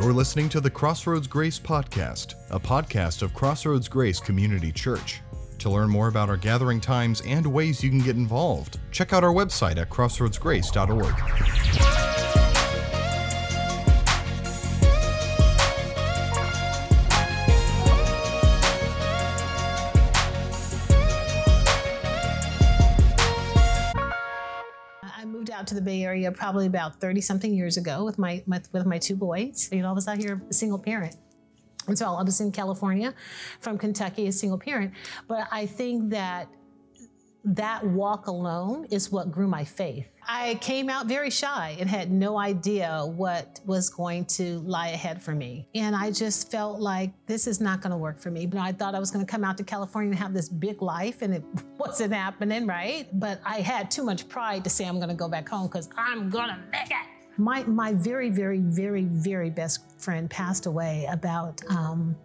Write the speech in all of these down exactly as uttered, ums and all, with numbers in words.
You're listening to the Crossroads Grace Podcast, a podcast of Crossroads Grace Community Church. To learn more about our gathering times and ways you can get involved, check out our website at crossroads grace dot org. To the Bay Area probably about thirty something years ago with my, my with my two boys. You know, I was out here a single parent. And so I was in California from Kentucky, a single parent. But I think that that walk alone is what grew my faith. I came out very shy and had no idea what was going to lie ahead for me. And I just felt like this is not going to work for me. But I thought I was going to come out to California and have this big life, and it wasn't happening, right? But I had too much pride to say I'm going to go back home because I'm going to make it. My my very, very, very, very best friend passed away about um,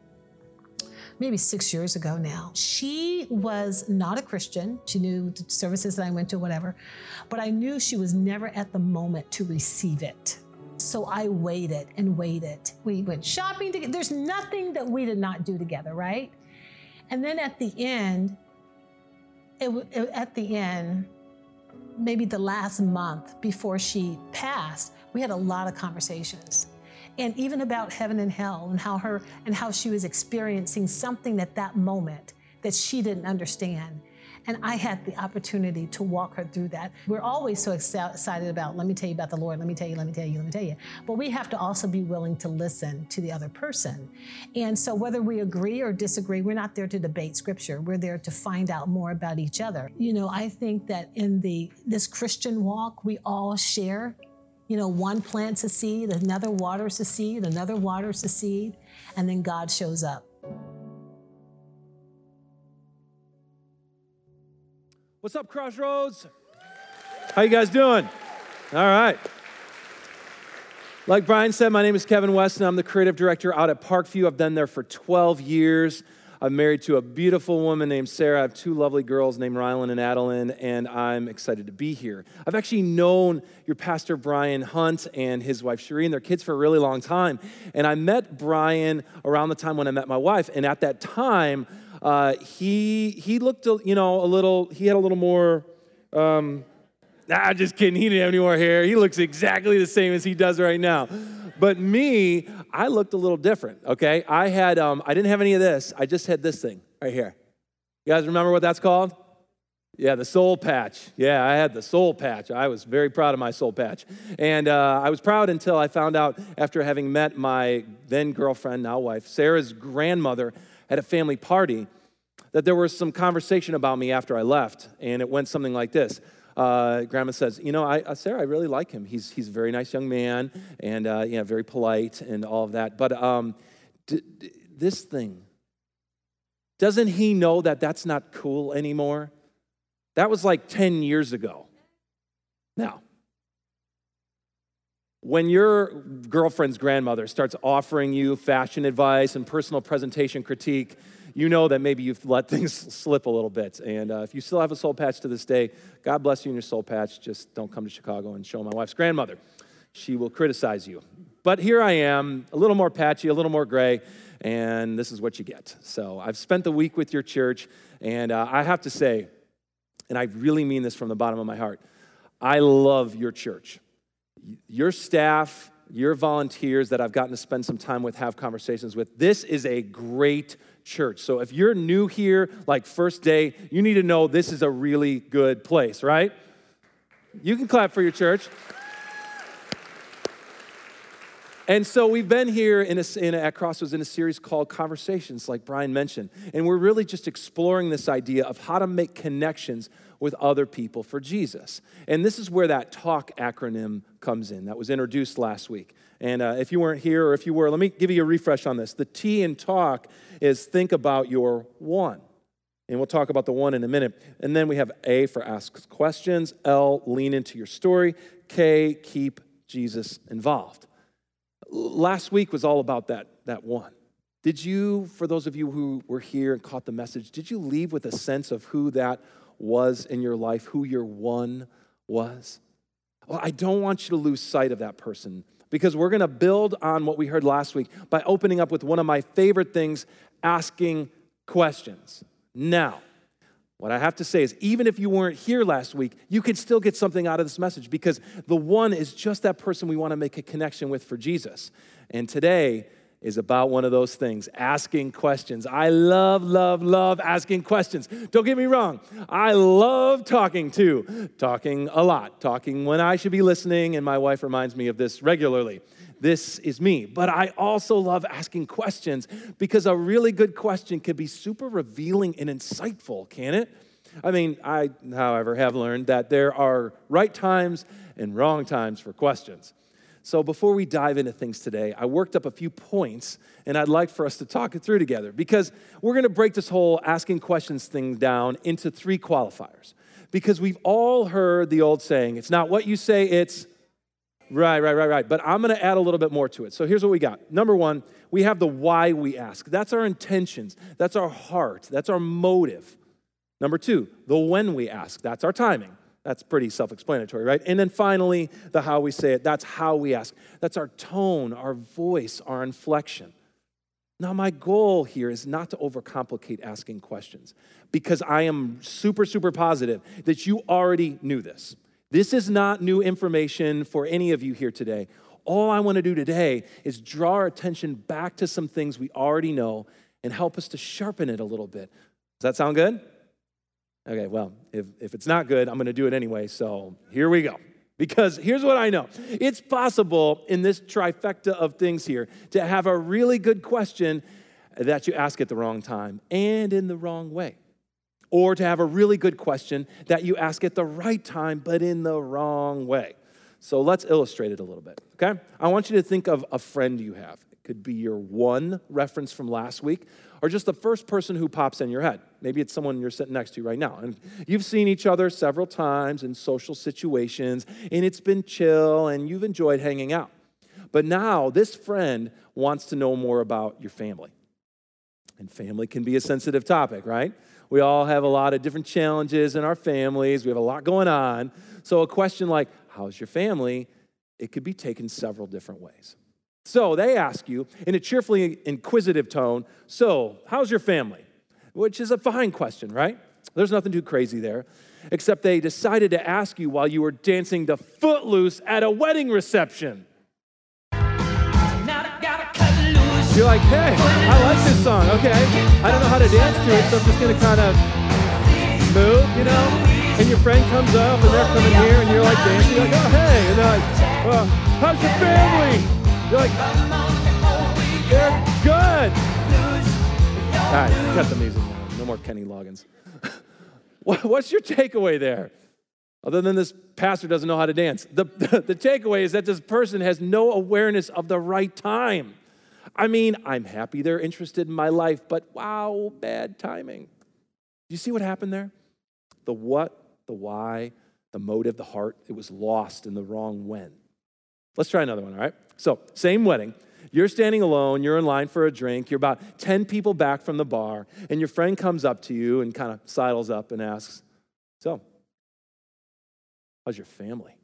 maybe six years ago now. She was not a Christian. She knew the services that I went to, whatever, but I knew she was never at the moment to receive it. So I waited and waited. We went shopping together. There's nothing that we did not do together, right? And then at the end, it, it, at the end, maybe the last month before she passed, we had a lot of conversations. And even about heaven and hell and how her and how she was experiencing something at that moment that she didn't understand. And I had the opportunity to walk her through that. We're always so excited about, let me tell you about the Lord, let me tell you, let me tell you, let me tell you. But we have to also be willing to listen to the other person. And so whether we agree or disagree, we're not there to debate scripture. We're there to find out more about each other. You know, I think that in the this Christian walk, we all share. You know, one plants a seed, another waters a seed, another waters a seed, and then God shows up. What's up, Crossroads? How you guys doing? All right. Like Brian said, my name is Kevin Weston. I'm the creative director out at Parkview. I've been there for twelve years. I'm married to a beautiful woman named Sarah. I have two lovely girls named Rylan and Adeline, and I'm excited to be here. I've actually known your pastor, Brian Hunt, and his wife, Shereen, their kids for a really long time. And I met Brian around the time when I met my wife, and at that time, uh, he he looked, you know, a little, he had a little more, um, nah, just kidding, he didn't have any more hair. He looks exactly the same as he does right now. But me, I looked a little different, okay? I had, um, I didn't have any of this. I just had this thing right here. You guys remember what that's called? Yeah, the soul patch. Yeah, I had the soul patch. I was very proud of my soul patch. And uh, I was proud until I found out after having met my then-girlfriend, now wife, Sarah's grandmother at a family party, that there was some conversation about me after I left. And it went something like this. Uh, grandma says, you know, I, uh, Sarah, I really like him. He's he's a very nice young man, and uh, yeah, very polite and all of that. But um, d- d- this thing, doesn't he know that that's not cool anymore? That was like ten years ago. Now, when your girlfriend's grandmother starts offering you fashion advice and personal presentation critique, you know that maybe you've let things slip a little bit. And uh, if you still have a soul patch to this day, God bless you in your soul patch. Just don't come to Chicago and show my wife's grandmother. She will criticize you. But here I am, a little more patchy, a little more gray, and this is what you get. So I've spent the week with your church, and uh, I have to say, and I really mean this from the bottom of my heart, I love your church. Your staff, your volunteers that I've gotten to spend some time with, have conversations with. This is a great church. So if you're new here, like first day, you need to know this is a really good place, right? You can clap for your church. And so we've been here in a, in a, at Crossroads in a series called Conversations, like Brian mentioned. And we're really just exploring this idea of how to make connections with other people for Jesus. And this is where that TALK acronym comes in that was introduced last week. And uh, if you weren't here, or if you were, let me give you a refresh on this. The T in TALK is think about your one. And we'll talk about the one in a minute. And then we have A for ask questions, L, lean into your story, K, keep Jesus involved. Last week was all about that, that one. Did you, for those of you who were here and caught the message, did you leave with a sense of who that was in your life, who your one was? Well, I don't want you to lose sight of that person, because we're going to build on what we heard last week by opening up with one of my favorite things, asking questions. Now, what I have to say is, even if you weren't here last week, you can still get something out of this message, because the one is just that person we want to make a connection with for Jesus. And today is about one of those things, asking questions. I love, love, love asking questions. Don't get me wrong. I love talking too, talking a lot, talking when I should be listening, and my wife reminds me of this regularly. This is me. But I also love asking questions, because a really good question can be super revealing and insightful, can it? I mean, I, however, have learned that there are right times and wrong times for questions. So before we dive into things today, I worked up a few points, and I'd like for us to talk it through together, because we're going to break this whole asking questions thing down into three qualifiers, because we've all heard the old saying, it's not what you say, it's... Right, right, right, right. But I'm going to add a little bit more to it. So here's what we got. Number one, we have the why we ask. That's our intentions. That's our heart. That's our motive. Number two, the when we ask. That's our timing. That's pretty self-explanatory, right? And then finally, the how we say it. That's how we ask. That's our tone, our voice, our inflection. Now, my goal here is not to overcomplicate asking questions, because I am super, super positive that you already knew this. This is not new information for any of you here today. All I want to do today is draw our attention back to some things we already know and help us to sharpen it a little bit. Does that sound good? Okay, well, if, if it's not good, I'm going to do it anyway, so here we go. Because here's what I know. It's possible in this trifecta of things here to have a really good question that you ask at the wrong time and in the wrong way, or to have a really good question that you ask at the right time, but in the wrong way. So let's illustrate it a little bit, okay? I want you to think of a friend you have. It could be your one reference from last week, or just the first person who pops in your head. Maybe it's someone you're sitting next to right now, and you've seen each other several times in social situations, and it's been chill, and you've enjoyed hanging out. But now this friend wants to know more about your family. And family can be a sensitive topic, right? We all have a lot of different challenges in our families. We have a lot going on. So a question like, how's your family? It could be taken several different ways. So they ask you in a cheerfully inquisitive tone, so how's your family? Which is a fine question, right? There's nothing too crazy there, except they decided to ask you while you were dancing to Footloose at a wedding reception. You're like, hey, I like this song, okay. I don't know how to dance to it, so I'm just going to kind of move, you know? And your friend comes up, and they're coming here, and you're like dancing. You're like, oh, hey. And they're like, well, how's your family? You're like, they're good. All right, cut the music now. No more Kenny Loggins. What's your takeaway there? Other than this pastor doesn't know how to dance. The, the, the takeaway is that this person has no awareness of the right time. I mean, I'm happy they're interested in my life, but wow, bad timing. You see what happened there? The what, the why, the motive, the heart, it was lost in the wrong when. Let's try another one, all right? So, same wedding. You're standing alone, you're in line for a drink, you're about ten people back from the bar, and your friend comes up to you and kind of sidles up and asks, so, how's your family?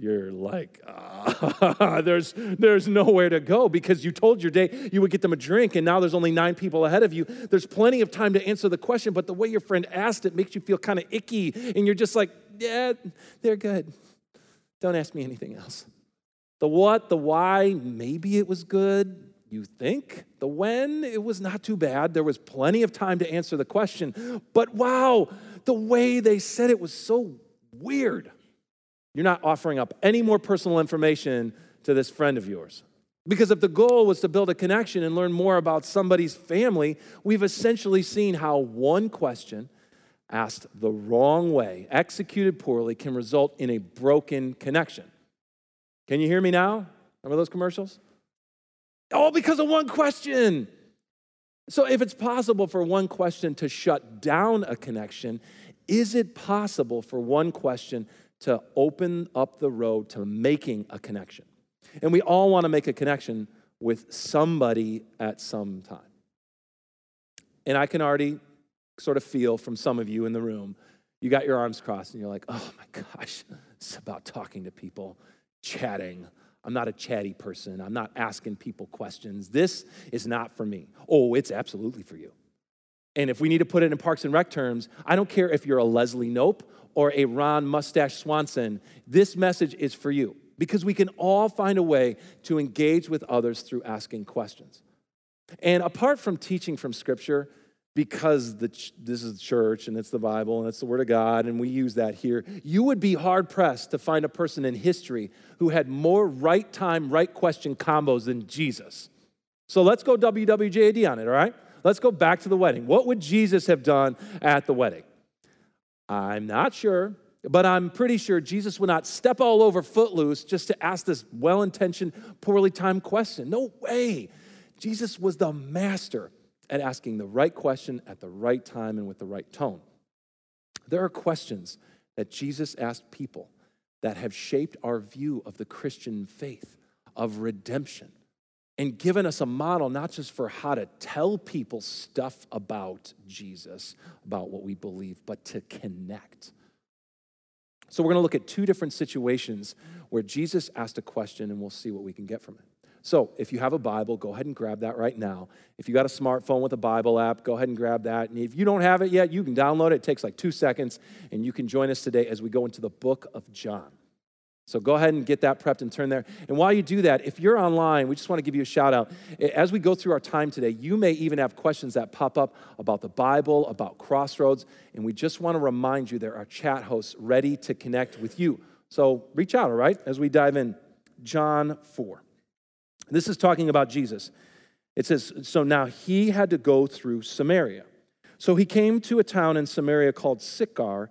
You're like, uh, there's there's nowhere to go, because you told your date you would get them a drink, and now there's only nine people ahead of you. There's plenty of time to answer the question, but the way your friend asked it makes you feel kind of icky, and you're just like, yeah, they're good. Don't ask me anything else. The what, the why, maybe it was good, you think. The when, it was not too bad. There was plenty of time to answer the question, but wow, the way they said it was so weird. You're not offering up any more personal information to this friend of yours. Because if the goal was to build a connection and learn more about somebody's family, we've essentially seen how one question asked the wrong way, executed poorly, can result in a broken connection. Can you hear me now? Remember those commercials? All because of one question. So if it's possible for one question to shut down a connection, is it possible for one question to open up the road to making a connection? And we all want to make a connection with somebody at some time. And I can already sort of feel from some of you in the room you got your arms crossed and you're like, oh my gosh, it's about talking to people, chatting. I'm not a chatty person. I'm not asking people questions. This is not for me. Oh, it's absolutely for you. And if we need to put it in Parks and Rec terms, I don't care if you're a Leslie Nope or a Ron Mustache Swanson. This message is for you because we can all find a way to engage with others through asking questions. And apart from teaching from Scripture, because the ch- this is the church and it's the Bible and it's the Word of God and we use that here, you would be hard-pressed to find a person in history who had more right time, right question combos than Jesus. So let's go W W J A D on it, all right? Let's go back to the wedding. What would Jesus have done at the wedding? I'm not sure, but I'm pretty sure Jesus would not step all over Footloose just to ask this well-intentioned, poorly timed question. No way. Jesus was the master at asking the right question at the right time and with the right tone. There are questions that Jesus asked people that have shaped our view of the Christian faith, of redemption, and given us a model not just for how to tell people stuff about Jesus, about what we believe, but to connect. So we're going to look at two different situations where Jesus asked a question, and we'll see what we can get from it. So if you have a Bible, go ahead and grab that right now. If you got a smartphone with a Bible app, go ahead and grab that. And if you don't have it yet, you can download it. It takes like two seconds, and you can join us today as we go into the book of John. So go ahead and get that prepped and turn there. And while you do that, if you're online, we just want to give you a shout out. As we go through our time today, you may even have questions that pop up about the Bible, about Crossroads, and we just want to remind you there are chat hosts ready to connect with you. So reach out, all right, as we dive in. John four. This is talking about Jesus. It says, so now he had to go through Samaria. So he came to a town in Samaria called Sychar,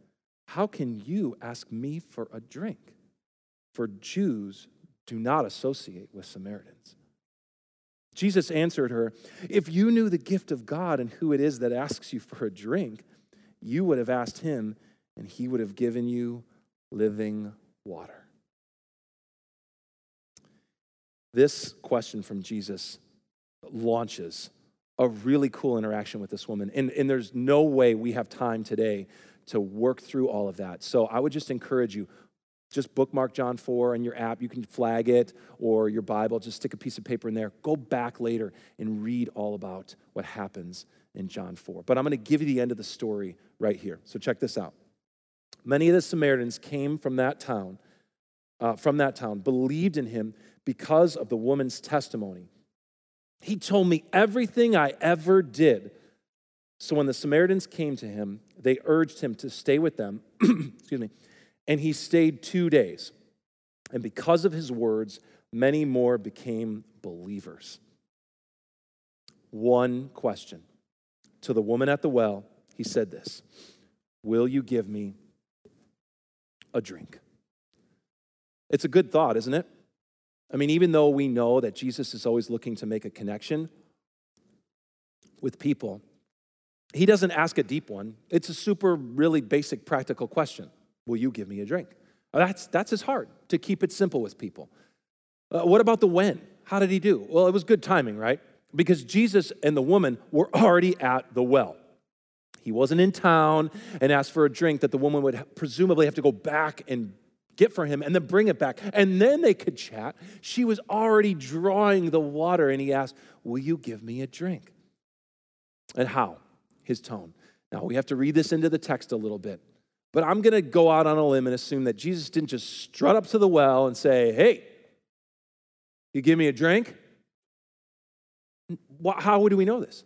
How can you ask me for a drink? For Jews do not associate with Samaritans." Jesus answered her, "If you knew the gift of God and who it is that asks you for a drink, you would have asked him, and he would have given you living water." This question from Jesus launches a really cool interaction with this woman. And, and there's no way we have time today to work through all of that. So I would just encourage you, just bookmark John four in your app. You can flag it, or your Bible, just stick a piece of paper in there. Go back later and read all about what happens in John four. But I'm going to give you the end of the story right here. So check this out. Many of the Samaritans came from that town, uh, from that town, believed in him because of the woman's testimony. "He told me everything I ever did." So when the Samaritans came to him, they urged him to stay with them, excuse me, and he stayed two days. And because of his words, many more became believers. One question. To the woman at the well, he said this, "Will you give me a drink?" It's a good thought, isn't it? I mean, even though we know that Jesus is always looking to make a connection with people, he doesn't ask a deep one. It's a super, really basic, practical question. Will you give me a drink? That's, that's his heart, to keep it simple with people. Uh, what about the when? How did he do? Well, it was good timing, right? Because Jesus and the woman were already at the well. He wasn't in town and asked for a drink that the woman would presumably have to go back and get for him and then bring it back. And then they could chat. She was already drawing the water, and he asked, "Will you give me a drink?" And how? His tone. Now, we have to read this into the text a little bit, but I'm going to go out on a limb and assume that Jesus didn't just strut up to the well and say, "Hey, you give me a drink?" How do we know this?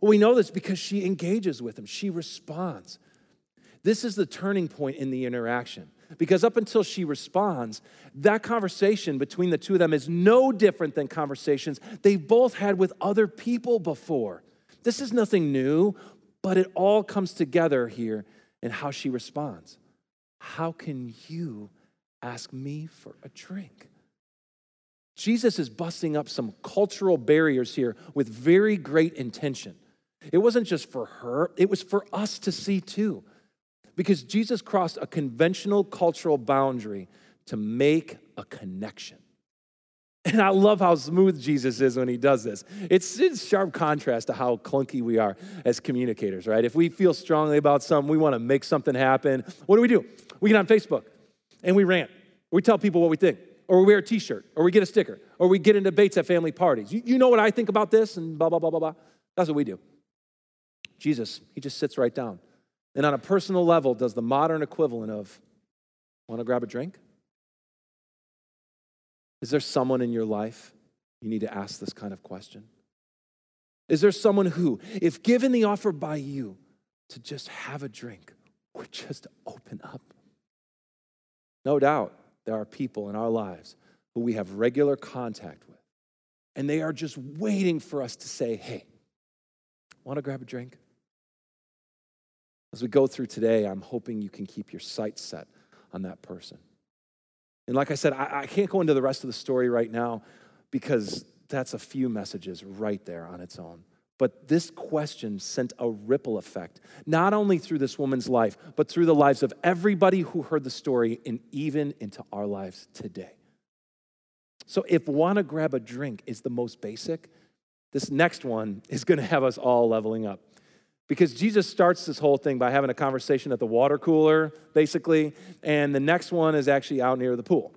We know this because she engages with him. She responds. This is the turning point in the interaction, because up until she responds, that conversation between the two of them is no different than conversations they've both had with other people before. This is nothing new, but it all comes together here in how she responds. how can you ask me for a drink? Jesus is busting up some cultural barriers here with very great intention. It wasn't just for her, it was for us to see too. Because Jesus crossed a conventional cultural boundary to make a connection. And I love how smooth Jesus is when he does this. It's in sharp contrast to how clunky we are as communicators, right? If we feel strongly about something, we want to make something happen. What do we do? We get on Facebook and we rant. We tell people what we think. Or we wear a t-shirt. Or we get a sticker. Or we get in debates at family parties. You, you know what I think about this and blah, blah, blah, blah, blah. That's what we do. Jesus, he just sits right down. And on a personal level, does the modern equivalent of, want to grab a drink? Is there someone in your life you need to ask this kind of question? Is there someone who, if given the offer by you to just have a drink or just open up? No doubt there are people in our lives who we have regular contact with, and they are just waiting for us to say, hey, want to grab a drink? As we go through today, I'm hoping you can keep your sights set on that person. And like I said, I, I can't go into the rest of the story right now because that's a few messages right there on its own. But this question sent a ripple effect, not only through this woman's life, but through the lives of everybody who heard the story and even into our lives today. So if wanna grab a drink is the most basic, this next one is gonna have us all leveling up. Because Jesus starts this whole thing by having a conversation at the water cooler, basically, and the next one is actually out near the pool,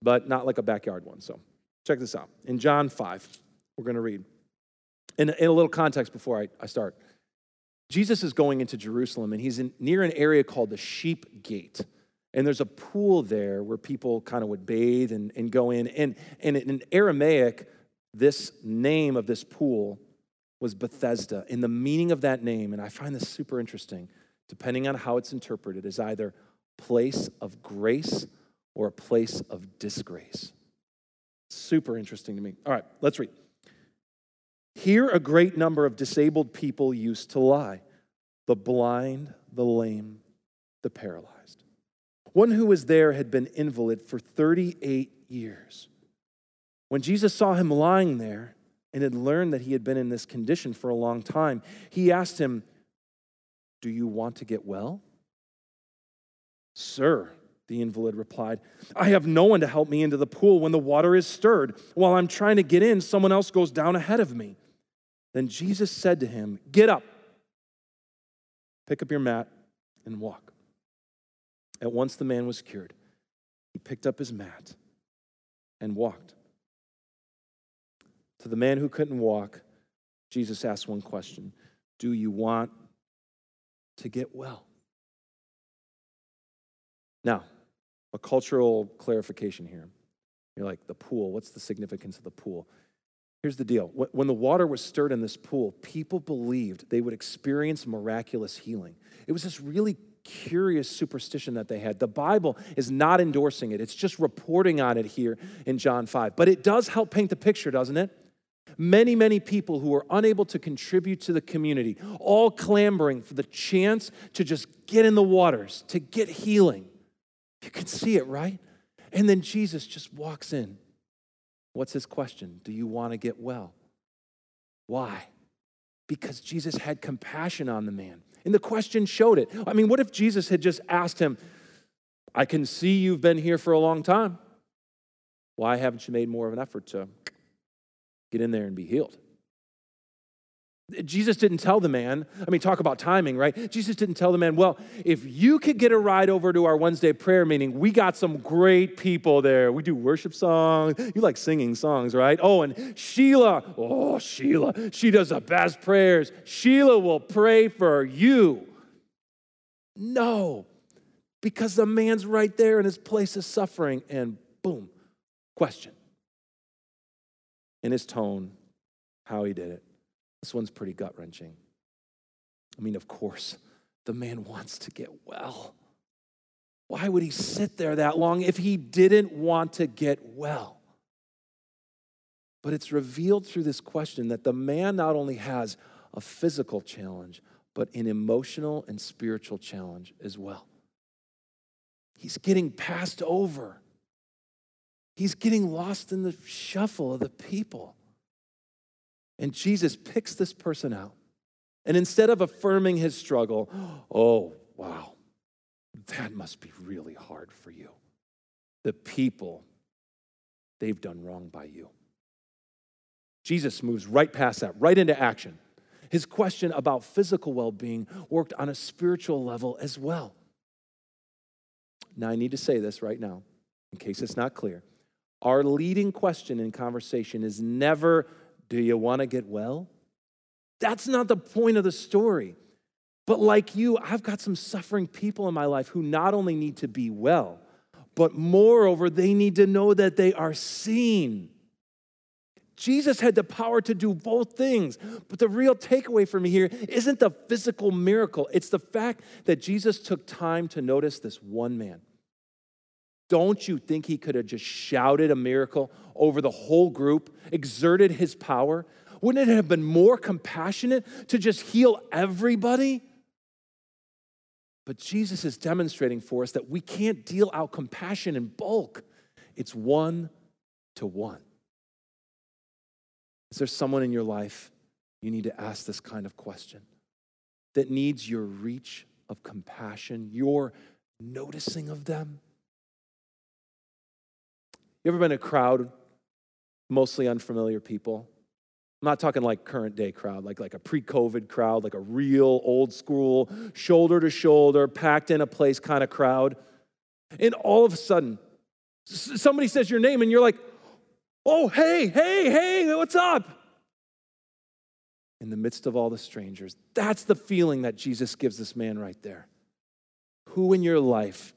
but not like a backyard one. So check this out. In John five, we're going to read. In, in a little context before I, I start, Jesus is going into Jerusalem, and he's in, near an area called the Sheep Gate, and there's a pool there where people kind of would bathe and, and go in, and, and in Aramaic, this name of this pool was Bethesda, and the meaning of that name, and I find this super interesting, depending on how it's interpreted, is either place of grace or a place of disgrace. Super interesting to me. All right, let's read. Here a great number of disabled people used to lie, the blind, the lame, the paralyzed. One who was there had been invalid for thirty-eight years. When Jesus saw him lying there, and had learned that he had been in this condition for a long time, he asked him, do you want to get well? Sir, the invalid replied, I have no one to help me into the pool when the water is stirred. While I'm trying to get in, someone else goes down ahead of me. Then Jesus said to him, get up, pick up your mat, and walk. At once the man was cured. He picked up his mat and walked. To the man who couldn't walk, Jesus asked one question. Do you want to get well? Now, a cultural clarification here. You're like, the pool, what's the significance of the pool? Here's the deal. When the water was stirred in this pool, people believed they would experience miraculous healing. It was this really curious superstition that they had. The Bible is not endorsing it. It's just reporting on it here in John five. But it does help paint the picture, doesn't it? Many, many people who were unable to contribute to the community, all clamoring for the chance to just get in the waters, to get healing. You can see it, right? And then Jesus just walks in. What's his question? Do you want to get well? Why? Because Jesus had compassion on the man. And the question showed it. I mean, what if Jesus had just asked him, I can see you've been here for a long time. Why haven't you made more of an effort to get in there and be healed? Jesus didn't tell the man, I mean, talk about timing, right? Jesus didn't tell the man, well, if you could get a ride over to our Wednesday prayer meeting, we got some great people there. We do worship songs. You like singing songs, right? Oh, and Sheila, oh, Sheila, she does the best prayers. Sheila will pray for you. No, because the man's right there in his place of suffering, and boom, question. In his tone, how he did it. This one's pretty gut-wrenching. I mean, of course, the man wants to get well. Why would he sit there that long if he didn't want to get well? But it's revealed through this question that the man not only has a physical challenge, but an emotional and spiritual challenge as well. He's getting passed over. He's getting lost in the shuffle of the people. And Jesus picks this person out. And instead of affirming his struggle, oh, wow, that must be really hard for you. The people, they've done wrong by you. Jesus moves right past that, right into action. His question about physical well-being worked on a spiritual level as well. Now, I need to say this right now, in case it's not clear. Our leading question in conversation is never, do you want to get well? That's not the point of the story. But like you, I've got some suffering people in my life who not only need to be well, but moreover, they need to know that they are seen. Jesus had the power to do both things. But the real takeaway for me here isn't the physical miracle. It's the fact that Jesus took time to notice this one man. Don't you think he could have just shouted a miracle over the whole group, exerted his power? Wouldn't it have been more compassionate to just heal everybody? But Jesus is demonstrating for us that we can't deal out compassion in bulk. It's one to one. Is there someone in your life you need to ask this kind of question that needs your reach of compassion, your noticing of them? You ever been in a crowd, mostly unfamiliar people? I'm not talking like current day crowd, like, like a pre-COVID crowd, like a real old school, shoulder to shoulder, packed in a place kind of crowd. And all of a sudden, somebody says your name and you're like, oh, hey, hey, hey, what's up? In the midst of all the strangers, that's the feeling that Jesus gives this man right there. Who in your life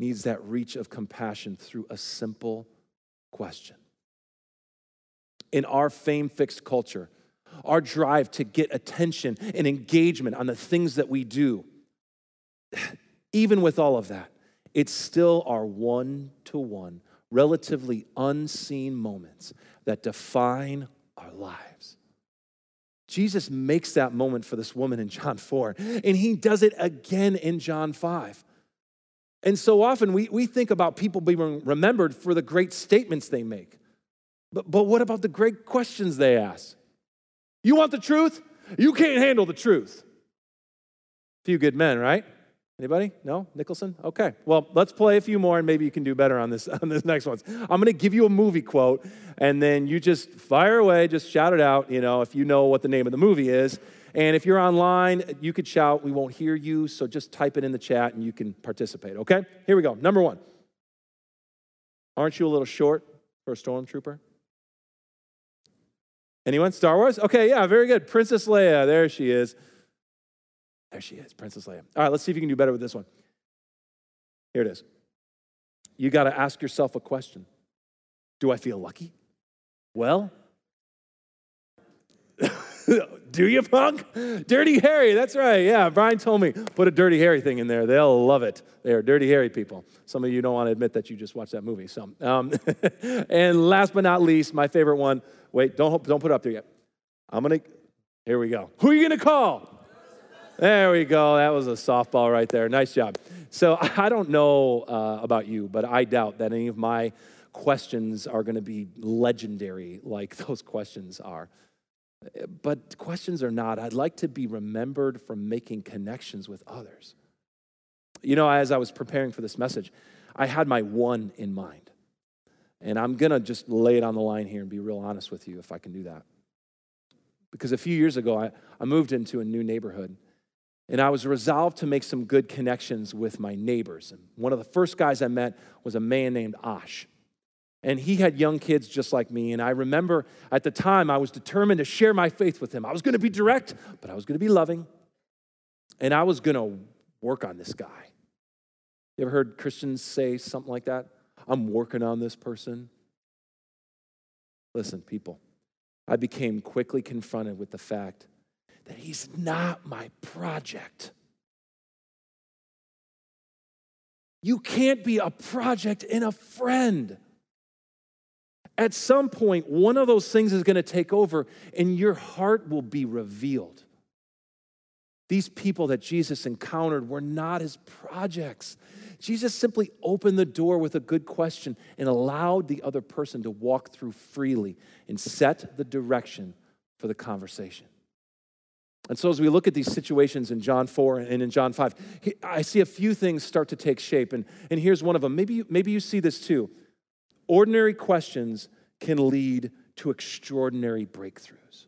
needs that reach of compassion through a simple question? In our fame-fixed culture, our drive to get attention and engagement on the things that we do, even with all of that, it's still our one-to-one, relatively unseen moments that define our lives. Jesus makes that moment for this woman in John four, and he does it again in John five. And so often we, we think about people being remembered for the great statements they make. But, but what about the great questions they ask? You want the truth? You can't handle the truth. Few good men, right? Anybody? No? Nicholson? Okay. Well, let's play a few more and maybe you can do better on this on this next one. I'm going to give you a movie quote and then you just fire away, just shout it out, you know, if you know what the name of the movie is. And if you're online, you could shout. We won't hear you, so just type it in the chat and you can participate, okay? Here we go. Number one. Aren't you a little short for a stormtrooper? Anyone? Star Wars? Okay, yeah, very good. Princess Leia, there she is. There she is, Princess Leia. All right, let's see if you can do better with this one. Here it is. You got to ask yourself a question. Do I feel lucky? Well, do you, punk? Dirty Harry, that's right. Yeah, Brian told me, put a Dirty Harry thing in there. They'll love it. They are Dirty Harry people. Some of you don't want to admit that you just watched that movie. So, um, and last but not least, my favorite one. Wait, don't don't put it up there yet. I'm going to, here we go. Who are you going to call? There we go. That was a softball right there. Nice job. So I don't know uh, about you, but I doubt that any of my questions are going to be legendary like those questions are. But questions or not, I'd like to be remembered for making connections with others. You know, as I was preparing for this message, I had my one in mind. And I'm going to just lay it on the line here and be real honest with you if I can do that. Because a few years ago, I, I moved into a new neighborhood. And I was resolved to make some good connections with my neighbors. And one of the first guys I met was a man named Ash. And he had young kids just like me. And I remember at the time, I was determined to share my faith with him. I was going to be direct, but I was going to be loving. And I was going to work on this guy. You ever heard Christians say something like that? I'm working on this person. Listen, people, I became quickly confronted with the fact that he's not my project. You can't be a project and a friend. At some point, one of those things is going to take over and your heart will be revealed. These people that Jesus encountered were not his projects. Jesus simply opened the door with a good question and allowed the other person to walk through freely and set the direction for the conversation. And so as we look at these situations in John four and in John five, I see a few things start to take shape. And, and here's one of them. Maybe, maybe you see this too. Ordinary questions can lead to extraordinary breakthroughs.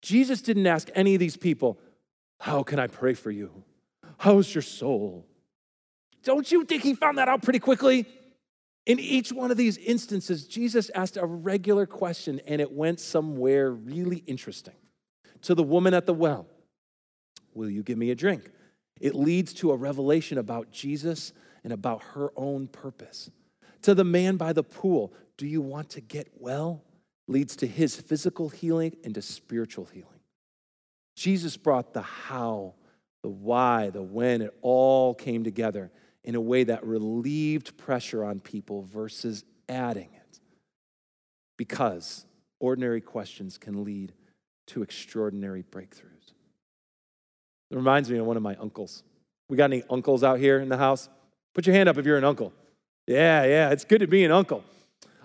Jesus didn't ask any of these people, "How can I pray for you? How's your soul?" Don't you think he found that out pretty quickly? In each one of these instances, Jesus asked a regular question, and it went somewhere really interesting. To the woman at the well, "Will you give me a drink?" It leads to a revelation about Jesus and about her own purpose. To the man by the pool, "Do you want to get well?" leads to his physical healing and to spiritual healing. Jesus brought the how, the why, the when. It all came together in a way that relieved pressure on people versus adding it. Because ordinary questions can lead to extraordinary breakthroughs. It reminds me of one of my uncles. We got any uncles out here in the house? Put your hand up if you're an uncle. Yeah, yeah, it's good to be an uncle.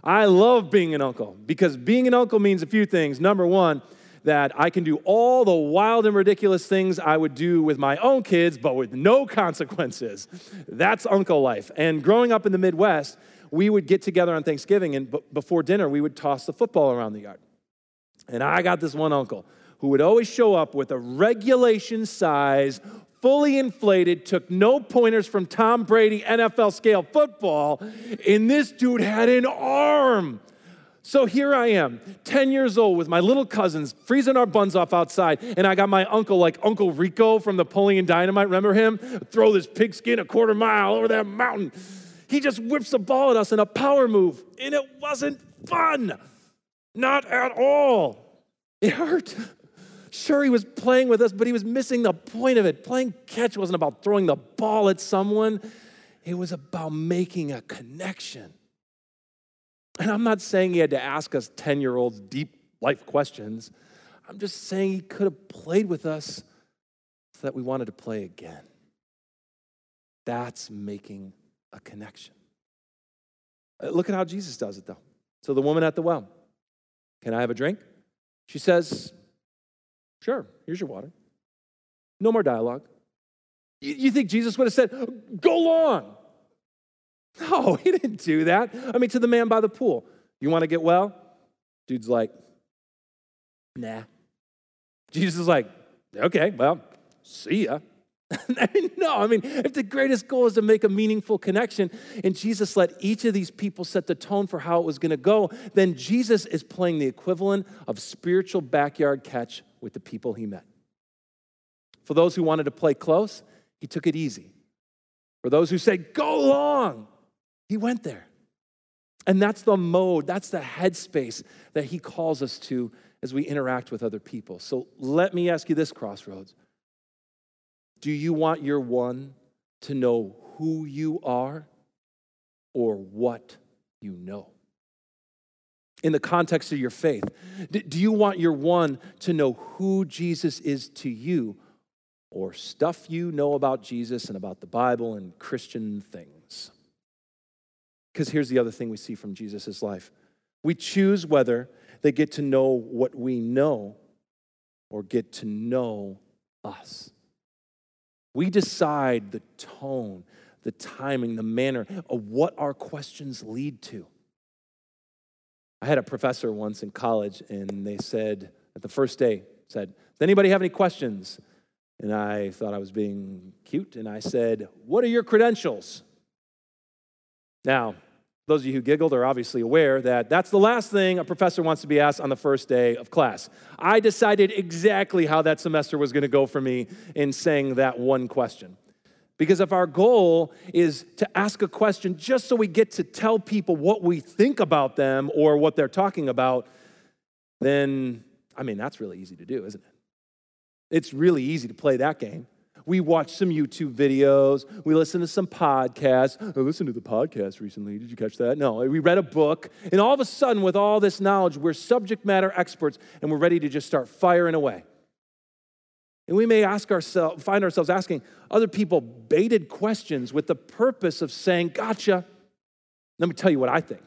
I love being an uncle because being an uncle means a few things. Number one, that I can do all the wild and ridiculous things I would do with my own kids, but with no consequences. That's uncle life. And growing up in the Midwest, we would get together on Thanksgiving, and b- before dinner, we would toss the football around the yard. And I got this one uncle who would always show up with a regulation size, fully inflated, took no pointers from Tom Brady N F L scale football, and this dude had an arm. So here I am, ten years old with my little cousins, freezing our buns off outside, and I got my uncle, like Uncle Rico from Napoleon Dynamite, remember him? Throw this pigskin a quarter mile over that mountain. He just whips the ball at us in a power move, and it wasn't fun. Not at all. It hurt. Sure, he was playing with us, but he was missing the point of it. Playing catch wasn't about throwing the ball at someone. It was about making a connection. And I'm not saying he had to ask us ten-year-olds deep life questions. I'm just saying he could have played with us so that we wanted to play again. That's making a connection. Look at how Jesus does it, though. So the woman at the well, "Can I have a drink?" She says, "Sure, here's your water." No more dialogue. You, you think Jesus would have said, "Go long"? No, he didn't do that. I mean, to the man by the pool, "You want to get well?" Dude's like, "Nah." Jesus is like, "Okay, well, see ya." I mean, no, I mean, if the greatest goal is to make a meaningful connection, and Jesus let each of these people set the tone for how it was going to go, then Jesus is playing the equivalent of spiritual backyard catch with the people he met. For those who wanted to play close, he took it easy. For those who said, "Go long," he went there. And that's the mode, that's the headspace that he calls us to as we interact with other people. So let me ask you this, Crossroads. Do you want your one to know who you are or what you know? In the context of your faith, do you want your one to know who Jesus is to you or stuff you know about Jesus and about the Bible and Christian things? Because here's the other thing we see from Jesus' life. We choose whether they get to know what we know or get to know us. We decide the tone, the timing, the manner of what our questions lead to. I had a professor once in college, and they said, at the first day, said, "Does anybody have any questions?" And I thought I was being cute, and I said, "What are your credentials?" Now, those of you who giggled are obviously aware that that's the last thing a professor wants to be asked on the first day of class. I decided exactly how that semester was going to go for me in saying that one question. Because if our goal is to ask a question just so we get to tell people what we think about them or what they're talking about, then, I mean, that's really easy to do, isn't it? It's really easy to play that game. We watch some YouTube videos. We listen to some podcasts. I listened to the podcast recently. Did you catch that? No. We read a book. And all of a sudden, with all this knowledge, we're subject matter experts, and we're ready to just start firing away. And we may ask ourselves, find ourselves asking other people baited questions with the purpose of saying, gotcha. Let me tell you what I think.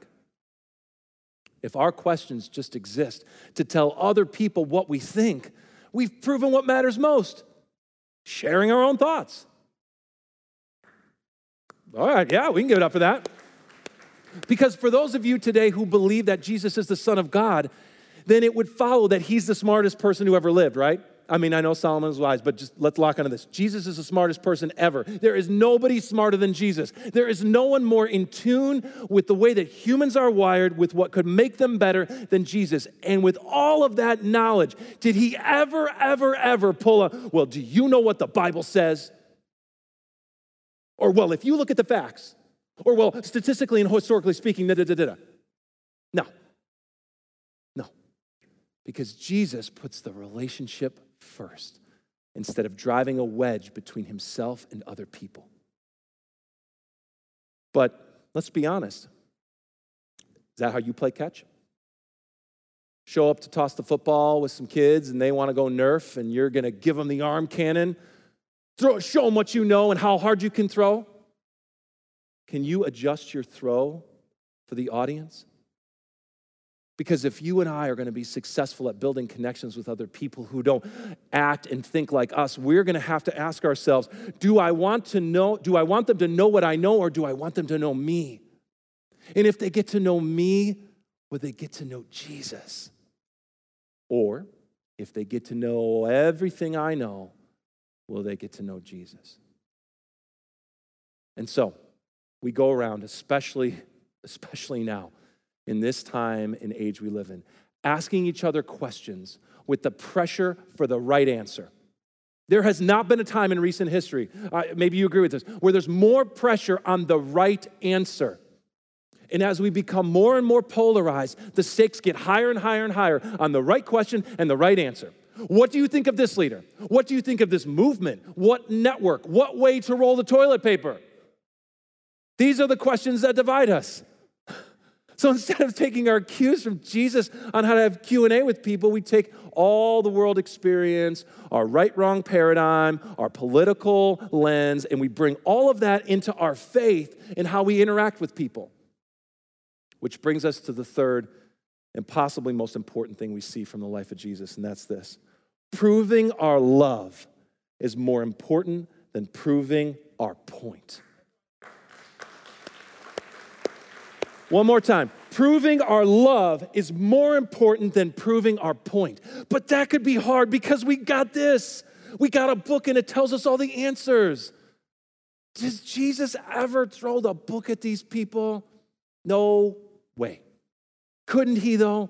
If our questions just exist to tell other people what we think, we've proven what matters most, sharing our own thoughts. All right, yeah, we can give it up for that. Because for those of you today who believe that Jesus is the Son of God, then it would follow that he's the smartest person who ever lived, right? I mean, I know Solomon was wise, but just let's lock onto this. Jesus is the smartest person ever. There is nobody smarter than Jesus. There is no one more in tune with the way that humans are wired, with what could make them better than Jesus. And with all of that knowledge, did he ever, ever, ever pull a, well, do you know what the Bible says? Or, well, if you look at the facts, or, well, statistically and historically speaking, da da da da da. No. No. Because Jesus puts the relationship first, instead of driving a wedge between himself and other people. But let's be honest. Is that how you play catch? Show up to toss the football with some kids and they want to go Nerf and you're going to give them the arm cannon. Throw, show them what you know and how hard you can throw. Can you adjust your throw for the audience? Because if you and I are going to be successful at building connections with other people who don't act and think like us, we're going to have to ask ourselves, do I want to know, do I want them to know what I know, or do I want them to know me? And if they get to know me, will they get to know Jesus? Or if they get to know everything I know, will they get to know Jesus? And so we go around, especially, especially now, in this time and age we live in, asking each other questions with the pressure for the right answer. There has not been a time in recent history, uh, maybe you agree with this, where there's more pressure on the right answer. And as we become more and more polarized, the stakes get higher and higher and higher on the right question and the right answer. What do you think of this leader? What do you think of this movement? What network? What way to roll the toilet paper? These are the questions that divide us. So instead of taking our cues from Jesus on how to have Q and A with people, we take all the world experience, our right-wrong paradigm, our political lens, and we bring all of that into our faith and how we interact with people. Which brings us to the third and possibly most important thing we see from the life of Jesus, and that's this. Proving our love is more important than proving our point. One more time. Proving our love is more important than proving our point. But that could be hard because we got this. We got a book and it tells us all the answers. Does Jesus ever throw the book at these people? No way. Couldn't he though?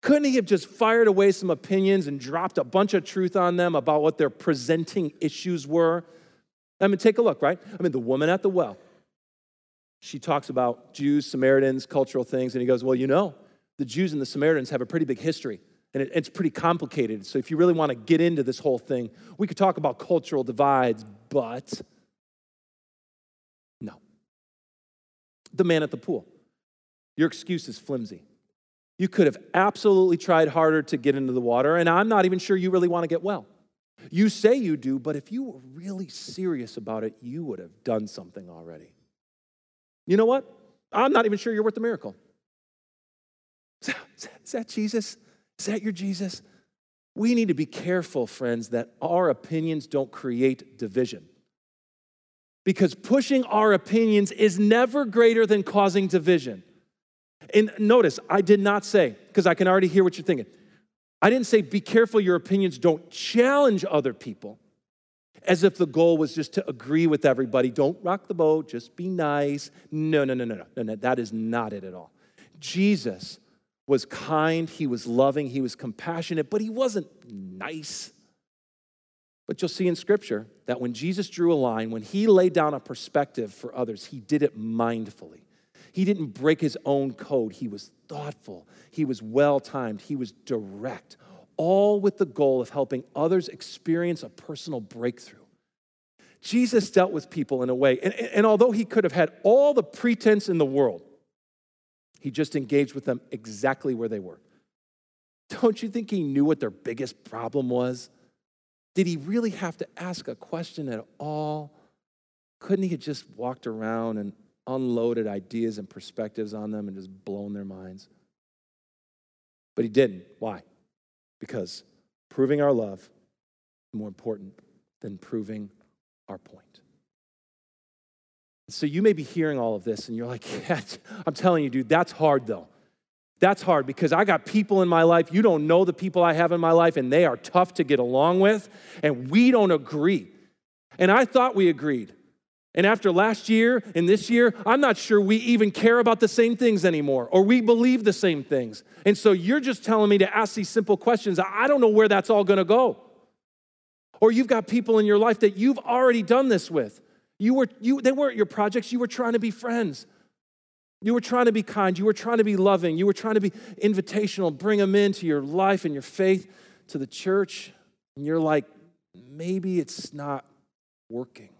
Couldn't he have just fired away some opinions and dropped a bunch of truth on them about what their presenting issues were? I mean, take a look, right? I mean, the woman at the well. She talks about Jews, Samaritans, cultural things, and he goes, well, you know, the Jews and the Samaritans have a pretty big history, and it, it's pretty complicated. So if you really want to get into this whole thing, we could talk about cultural divides, but no. The man at the pool. Your excuse is flimsy. You could have absolutely tried harder to get into the water, and I'm not even sure you really want to get well. You say you do, but if you were really serious about it, you would have done something already. You know what? I'm not even sure you're worth the miracle. Is that, is, that, is that Jesus? Is that your Jesus? We need to be careful, friends, that our opinions don't create division. Because pushing our opinions is never greater than causing division. And notice, I did not say, because I can already hear what you're thinking. I didn't say be careful your opinions don't challenge other people. As if the goal was just to agree with everybody. Don't rock the boat, just be nice. No, no, no, no, no, no, that is not it at all. Jesus was kind, he was loving, he was compassionate, but he wasn't nice. But you'll see in Scripture that when Jesus drew a line, when he laid down a perspective for others, he did it mindfully. He didn't break his own code. He was thoughtful, he was well-timed, he was direct, all with the goal of helping others experience a personal breakthrough. Jesus dealt with people in a way, and, and although he could have had all the pretense in the world, he just engaged with them exactly where they were. Don't you think he knew what their biggest problem was? Did he really have to ask a question at all? Couldn't he have just walked around and unloaded ideas and perspectives on them and just blown their minds? But he didn't. Why? Because proving our love is more important than proving our point. So you may be hearing all of this and you're like, yeah, I'm telling you, dude, that's hard though. That's hard because I got people in my life. You don't know the people I have in my life, and they are tough to get along with, and we don't agree. And I thought we agreed. And after last year and this year, I'm not sure we even care about the same things anymore, or we believe the same things. And so you're just telling me to ask these simple questions. I don't know where that's all going to go. Or you've got people in your life that you've already done this with. You were, you, they weren't your projects. You were trying to be friends. You were trying to be kind. You were trying to be loving. You were trying to be invitational. Bring them into your life and your faith, to the church. And you're like, maybe it's not working.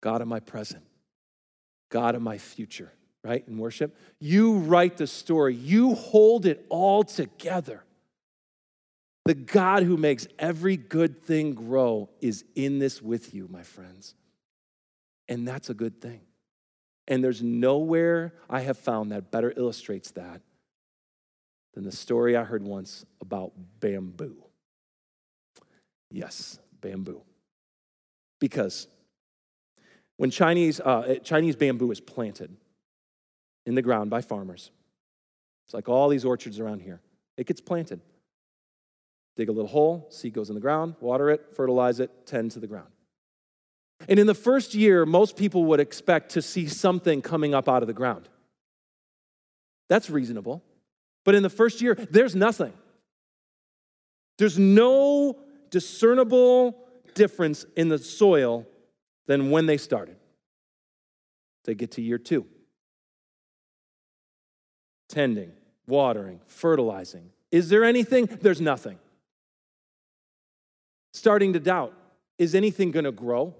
God of my present. God of my future, right? In worship. You write the story. You hold it all together. The God who makes every good thing grow is in this with you, my friends. And that's a good thing. And there's nowhere I have found that better illustrates that than the story I heard once about bamboo. Yes, bamboo. Because when Chinese uh, Chinese bamboo is planted in the ground by farmers, it's like all these orchards around here. It gets planted. Dig a little hole, seed goes in the ground, water it, fertilize it, tend to the ground. And in the first year, most people would expect to see something coming up out of the ground. That's reasonable. But in the first year, there's nothing. There's no discernible difference in the soil than when they started. They get to year two. Tending, watering, fertilizing. Is there anything? There's nothing. Starting to doubt, is anything going to grow?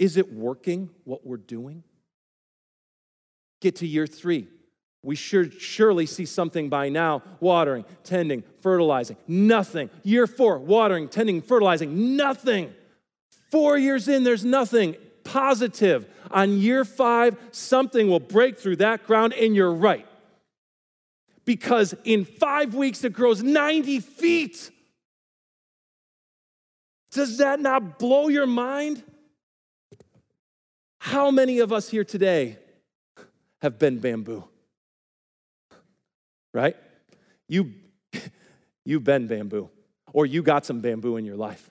Is it working, what we're doing? Get to year three. We sure, surely see something by now. Watering, tending, fertilizing, nothing. Year four, watering, tending, fertilizing, nothing. Four years in, there's nothing. Positive. On year five, something will break through that ground, and you're right. Because in five weeks, it grows ninety feet. Does that not blow your mind? How many of us here today have been bamboo? Right? You, you've been bamboo, or you got some bamboo in your life.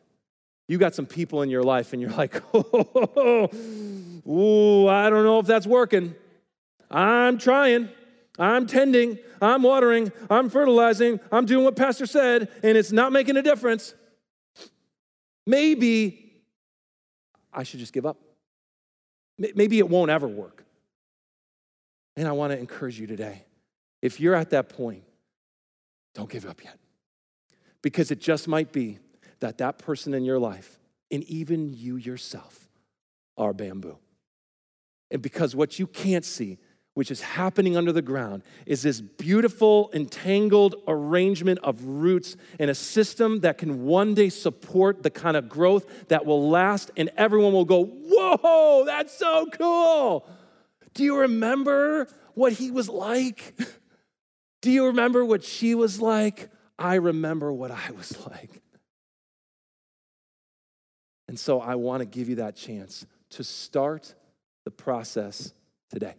You got some people in your life, and you're like, oh, ooh, I don't know if that's working. I'm trying. I'm tending, I'm watering, I'm fertilizing, I'm doing what Pastor said, and it's not making a difference. Maybe I should just give up. Maybe it won't ever work. And I want to encourage you today, if you're at that point, don't give up yet. Because it just might be that that person in your life, and even you yourself, are bamboo. And because what you can't see, which is happening under the ground, is this beautiful, entangled arrangement of roots and a system that can one day support the kind of growth that will last, and everyone will go, whoa, that's so cool. Do you remember what he was like? Do you remember what she was like? I remember what I was like. And so I want to give you that chance to start the process today.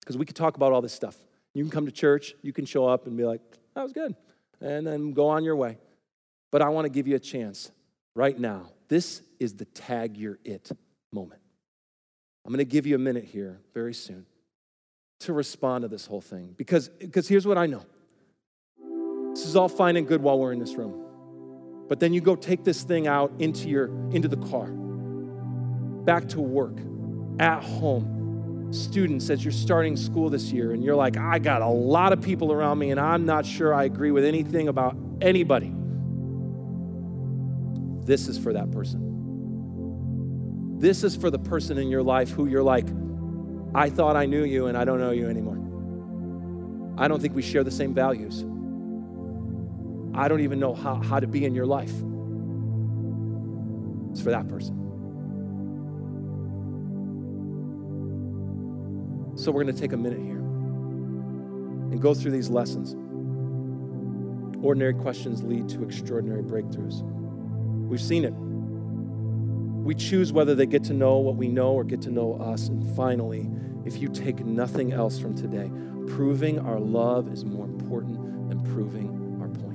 Because we could talk about all this stuff. You can come to church, you can show up and be like, that was good, and then go on your way. But I want to give you a chance right now. This is the tag you're it moment. I'm going to give you a minute here very soon to respond to this whole thing. Because, because here's what I know. This is all fine and good while we're in this room. But then you go take this thing out into your into the car, back to work, at home. Students, as you're starting school this year, and you're like, I got a lot of people around me, and I'm not sure I agree with anything about anybody. This is for that person. This is for the person in your life who you're like, I thought I knew you, and I don't know you anymore. I don't think we share the same values. I don't even know how, how to be in your life. It's for that person. So we're going to take a minute here and go through these lessons. Ordinary questions lead to extraordinary breakthroughs. We've seen it. We choose whether they get to know what we know or get to know us. And finally, if you take nothing else from today, proving our love is more important than proving our point.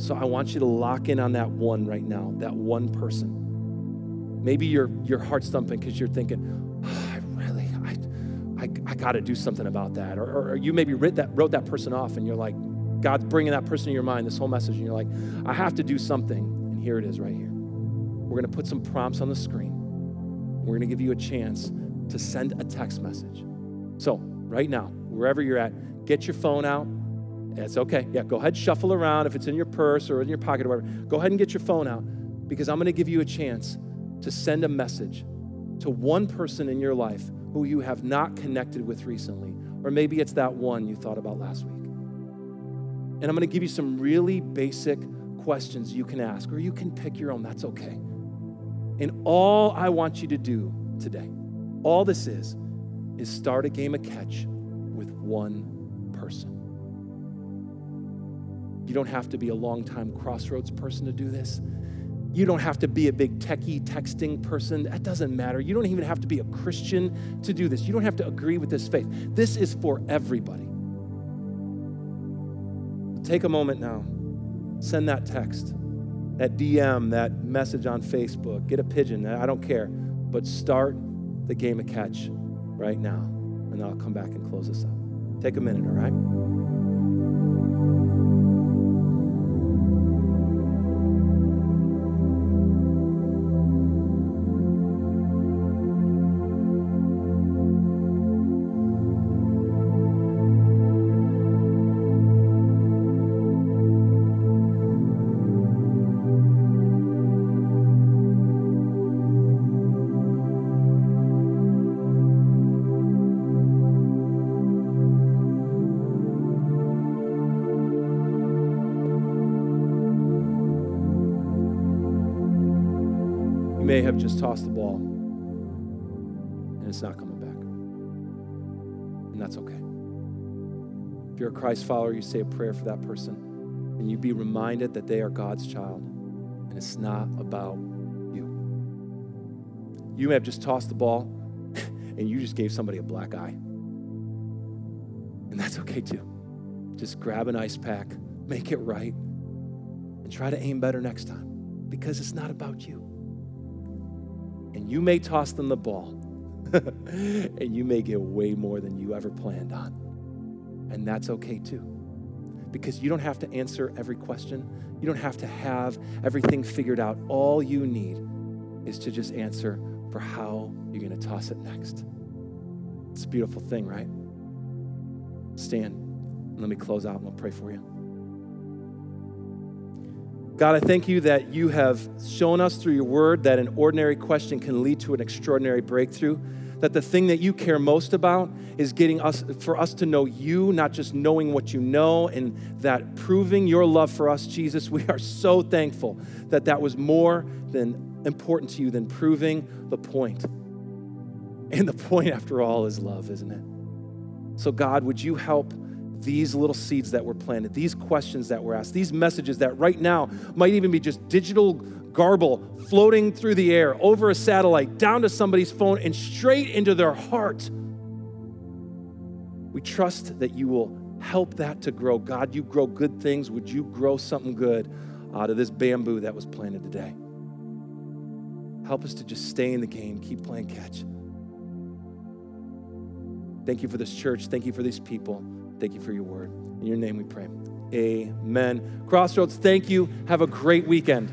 So I want you to lock in on that one right now, that one person. Maybe your, your heart's thumping because you're thinking, oh, I really, I, I, I got to do something about that. Or, or, or you maybe writ that, wrote that person off and you're like, God's bringing that person in your mind, this whole message, and you're like, I have to do something. And here it is right here. We're going to put some prompts on the screen. We're going to give you a chance to send a text message. So right now, wherever you're at, get your phone out. It's okay. Yeah, go ahead, shuffle around. If it's in your purse or in your pocket or whatever, go ahead and get your phone out, because I'm going to give you a chance to send a message to one person in your life who you have not connected with recently, or maybe it's that one you thought about last week. And I'm going to give you some really basic questions you can ask, or you can pick your own. That's okay. And all I want you to do today, all this is, is start a game of catch with one person. You don't have to be a long-time Crossroads person to do this. You don't have to be a big techie texting person. That doesn't matter. You don't even have to be a Christian to do this. You don't have to agree with this faith. This is for everybody. Take a moment now. Send that text, that D M, that message on Facebook. Get a pigeon. I don't care. But start the game of catch right now, and I'll come back and close this up. Take a minute, all right? Have just tossed the ball and it's not coming back. And that's okay. If you're a Christ follower, you say a prayer for that person and you be reminded that they are God's child and it's not about you. You may have just tossed the ball and you just gave somebody a black eye. And that's okay too. Just grab an ice pack, make it right, and try to aim better next time, because it's not about you. And you may toss them the ball and you may get way more than you ever planned on. And that's okay too, because you don't have to answer every question. You don't have to have everything figured out. All you need is to just answer for how you're going to toss it next. It's a beautiful thing, right? Stand and let me close out and I'll pray for you. God, I thank you that you have shown us through your word that an ordinary question can lead to an extraordinary breakthrough, that the thing that you care most about is getting us, for us to know you, not just knowing what you know, and that proving your love for us, Jesus. We are so thankful that that was more than important to you than proving the point. And the point, after all, is love, isn't it? So God, would you help these little seeds that were planted, these questions that were asked, these messages that right now might even be just digital garble floating through the air, over a satellite, down to somebody's phone, and straight into their heart. We trust that you will help that to grow. God, you grow good things. Would you grow something good out of this bamboo that was planted today? Help us to just stay in the game, keep playing catch. Thank you for this church. Thank you for these people. Thank you for your word. In your name we pray. Amen. Crossroads, thank you. Have a great weekend.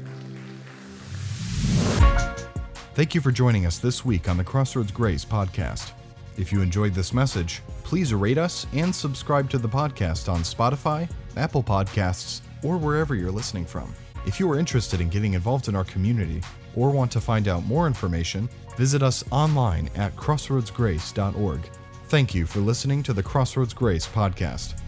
Thank you for joining us this week on the Crossroads Grace podcast. If you enjoyed this message, please rate us and subscribe to the podcast on Spotify, Apple Podcasts, or wherever you're listening from. If you are interested in getting involved in our community or want to find out more information, visit us online at crossroads grace dot org. Thank you for listening to the Crossroads Grace podcast.